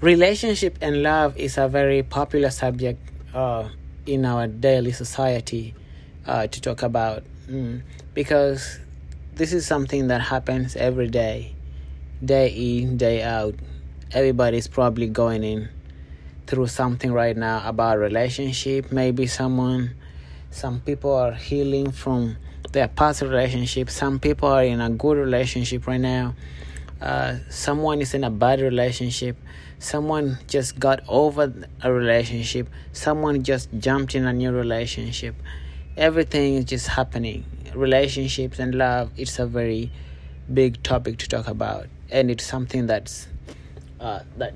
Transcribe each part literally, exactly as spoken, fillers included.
Relationship and love is a very popular subject uh, in our daily society uh, to talk about mm, because this is something that happens every day, day in, day out. Everybody's probably going in through something right now about relationship. Maybe someone, some people are healing from their past relationship. Some people are in a good relationship right now. Uh, someone is in a bad relationship. Someone just got over a relationship. Someone just jumped in a new relationship. Everything is just happening. Relationships and love, it's a very big topic to talk about. And it's something that's uh, that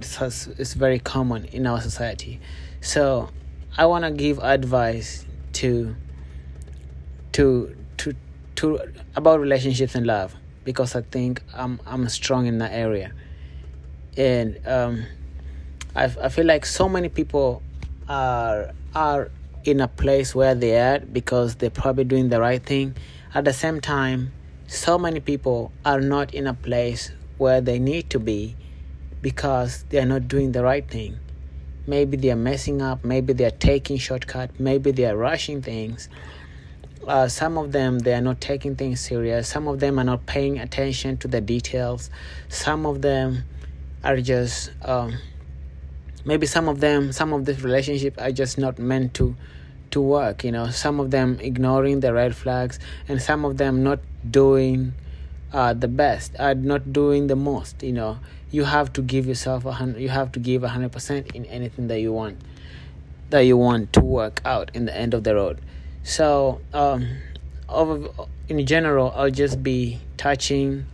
is very common in our society. So I want to give advice to, to, to, to about relationships and love, because I think I'm I'm strong in that area, and um, I I feel like so many people are are in a place where they are because they're probably doing the right thing. At the same time, so many people are not in a place where they need to be because they are not doing the right thing. Maybe they are messing up. Maybe they are taking shortcuts. Maybe they are rushing things. Uh, some of them, they are not taking things serious. Some of them are not paying attention to the details. Some of them are just, um, maybe some of them, some of these relationships are just not meant to, to work, you know. Some of them ignoring the red flags, and some of them not doing uh, the best, are not doing the most, you know. You have to give yourself a hundred, you have to give one hundred percent in anything that you want, that you want to work out in the end of the road. So, um, over, in general, I'll just be touching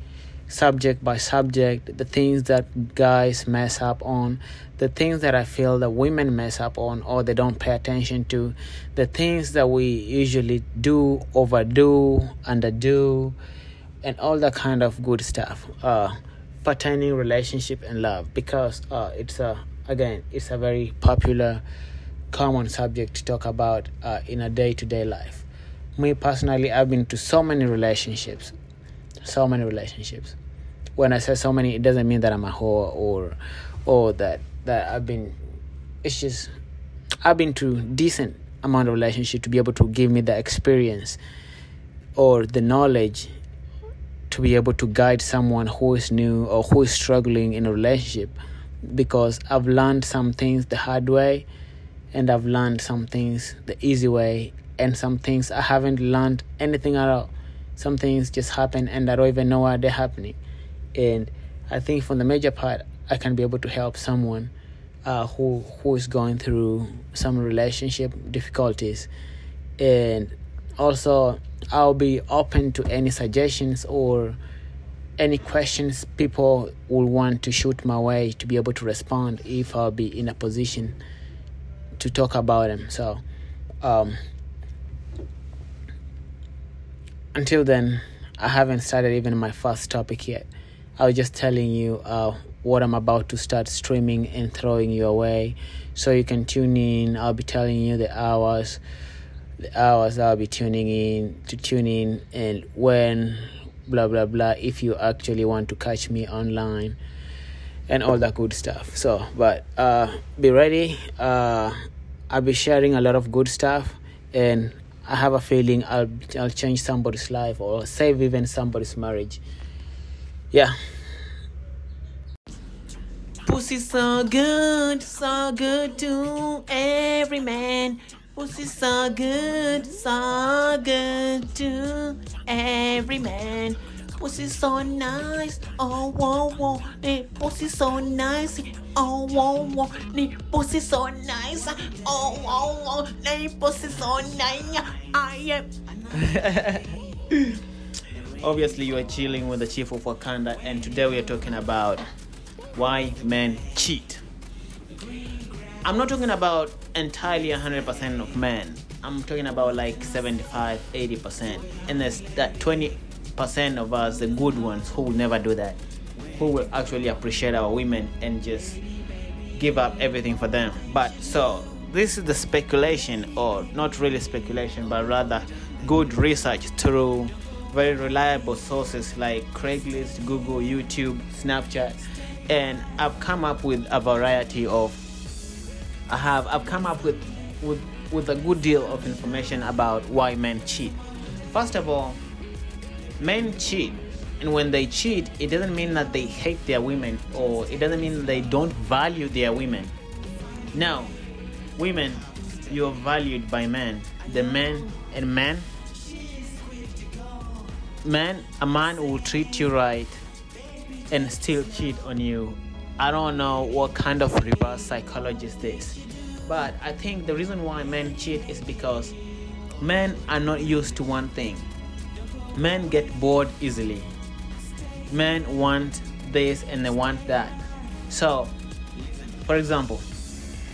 subject by subject, the things that guys mess up on, the things that I feel that women mess up on or they don't pay attention to, the things that we usually do, overdo, underdo, and all that kind of good stuff uh, pertaining relationship and love, because uh, it's a, again, it's a very popular common subject to talk about uh, in a day-to-day life. Me personally, I've been to so many relationships, so many relationships. When I say so many, it doesn't mean that I'm a whore or or that that I've been. It's just I've been to decent amount of relationships to be able to give me the experience or the knowledge to be able to guide someone who is new or who is struggling in a relationship, because I've learned some things the hard way. And I've learned some things the easy way, and some things I haven't learned anything at all. Some things just happen, and I don't even know why they're happening. And I think for the major part, I can be able to help someone uh, who who is going through some relationship difficulties. And also, I'll be open to any suggestions or any questions people will want to shoot my way to be able to respond if I'll be in a position to talk about them. So um, until then, I haven't started even my first topic yet. I was just telling you uh, what I'm about to start streaming and throwing you away, so you can tune in. I'll be telling you the hours, the hours I'll be tuning in to tune in and when, blah blah blah, if you actually want to catch me online. And all that good stuff. So, but uh, be ready. Uh, I'll be sharing a lot of good stuff. And I have a feeling I'll I'll change somebody's life or save even somebody's marriage. Yeah. Pussy so good, so good to every man. Pussy so good, so good to every man. Pussy so nice, oh whoa whoa, the pussy so nice, oh whoa whoa, the pussy so nice, oh whoa whoa, the pussy so nice. I am. Obviously, you are chilling with the chief of Wakanda, and today we are talking about why men cheat. I'm not talking about entirely one hundred percent of men. I'm talking about like seventy-five, eighty percent, and there's that twenty percent of us, the good ones, who will never do that, who will actually appreciate our women and just give up everything for them. But so this is the speculation, or not really speculation, but rather good research through very reliable sources like Craigslist, Google, YouTube, Snapchat, and I've come up with a variety of I have I've come up with with with a good deal of information about why men cheat. First of all, men cheat, and when they cheat, it doesn't mean that they hate their women, or it doesn't mean that they don't value their women. Now, women, you're valued by men. The men and men, man, a man will treat you right and still cheat on you. I don't know what kind of reverse psychology is this, but I think the reason why men cheat is because men are not used to one thing. Men get bored easily. Men want this and they want that. So, for example,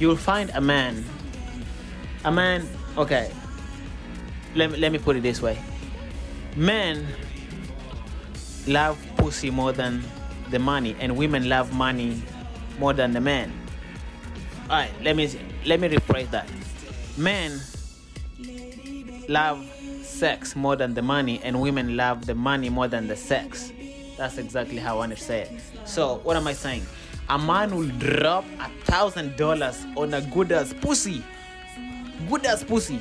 you'll find a man, a man, okay, let me, let me put it this way. Men love pussy more than the money, and women love money more than the men. All right, let me let me rephrase that. Men love sex more than the money, and women love the money more than the sex. That's exactly how I want to say it. So what am I saying? A man will drop a thousand dollars on a good ass pussy, good ass pussy,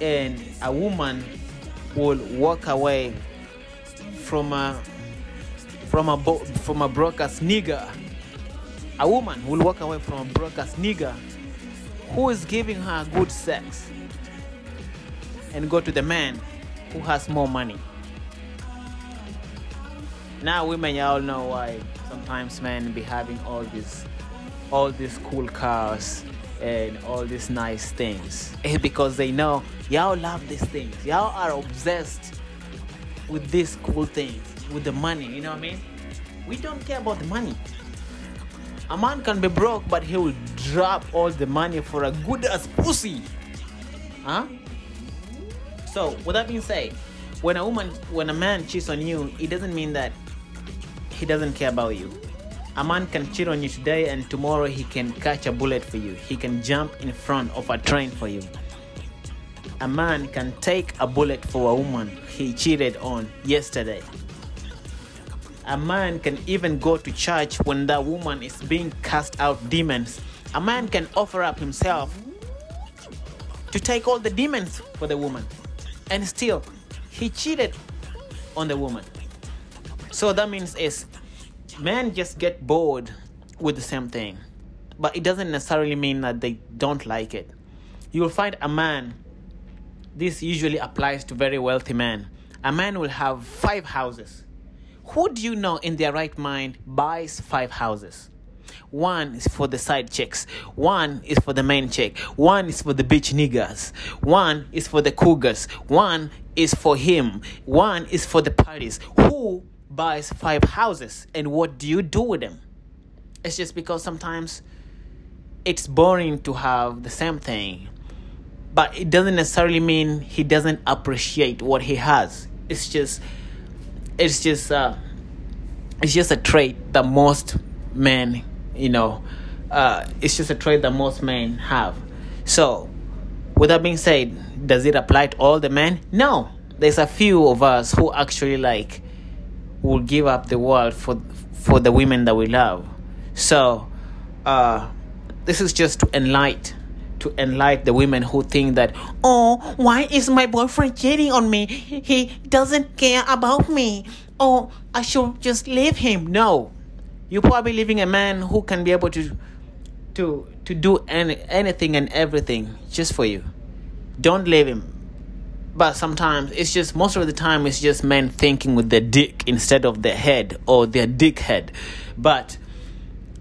and a woman will walk away from a from a bo- from a broke ass nigger. A woman will walk away from a broke ass nigger who is giving her good sex, and go to the man who has more money. Now, women, y'all know why sometimes men be having all these, all these cool cars and all these nice things. It's because they know y'all love these things. Y'all are obsessed with these cool things, with the money, you know what I mean? We don't care about the money. A man can be broke, but he will drop all the money for a good-ass pussy. Huh? So, with that being said, when a woman, when a man cheats on you, it doesn't mean that he doesn't care about you. A man can cheat on you today, and tomorrow he can catch a bullet for you. He can jump in front of a train for you. A man can take a bullet for a woman he cheated on yesterday. A man can even go to church when that woman is being cast out demons. A man can offer up himself to take all the demons for the woman, and still he cheated on the woman. So that means is men just get bored with the same thing, but it doesn't necessarily mean that they don't like it. You'll find a man. This usually applies to very wealthy men. A man will have five houses. Who do you know in their right mind buys five houses? One is for the side chicks. One is for the main chick. One is for the bitch niggas. One is for the cougars. One is for him. One is for the parties. Who buys five houses, and what do you do with them? It's just because sometimes it's boring to have the same thing. But it doesn't necessarily mean he doesn't appreciate what he has. It's just, it's just, uh, it's just a trait that most men, you know, uh, it's just a trait that most men have. So, with that being said, does it apply to all the men? No. There's a few of us who actually like will give up the world for for the women that we love. So, uh, this is just to enlighten. To enlighten the women who think that, oh, why is my boyfriend cheating on me? He doesn't care about me. Oh, I should just leave him. No, you're probably leaving a man who can be able to, to, to do any, anything and everything just for you. Don't leave him. But sometimes it's just, most of the time it's just men thinking with their dick instead of their head, or their dick head. But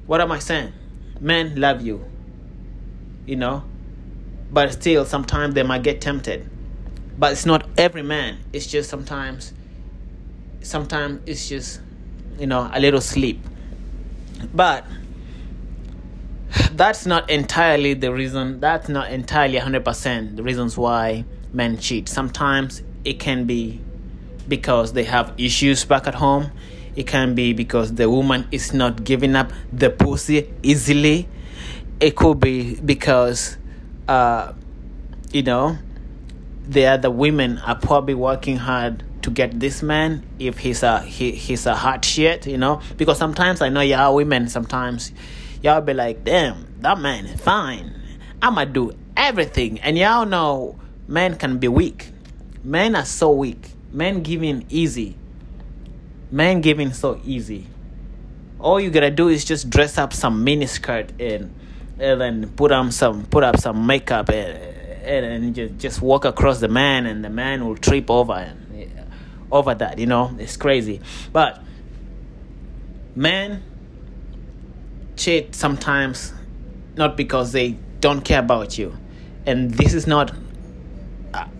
what am I saying? Men love you. You know, but still sometimes they might get tempted. But it's not every man. It's just sometimes, sometimes it's just, you know, a little sleep. But that's not entirely the reason. That's not entirely one hundred percent the reasons why men cheat. Sometimes it can be because they have issues back at home. It can be because the woman is not giving up the pussy easily. It could be because, uh, you know, the other women are probably working hard to get this man if he's a he, he's a hot shit, you know? Because sometimes I know y'all women, sometimes y'all be like, damn, that man is fine, I'ma do everything. And y'all know men can be weak. Men are so weak. Men giving easy. Men giving so easy. All you gotta do is just dress up some miniskirt and and then put on some put up some makeup and and, and just, just walk across the man, and the man will trip over and, uh, over that, you know? It's crazy. But men cheat sometimes not because they don't care about you. And this is not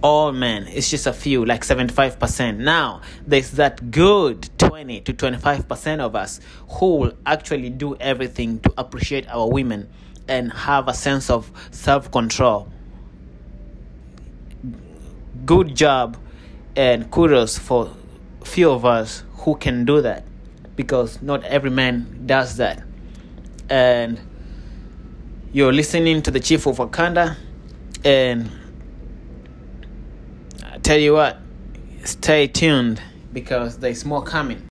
all men. It's just a few, like seventy-five percent. Now, there's that good twenty to twenty-five percent of us who will actually do everything to appreciate our women and have a sense of self-control. Good job and kudos for few of us who can do that, because not every man does that. And you're listening to the Chief of Wakanda, and I tell you what, stay tuned because there's more coming.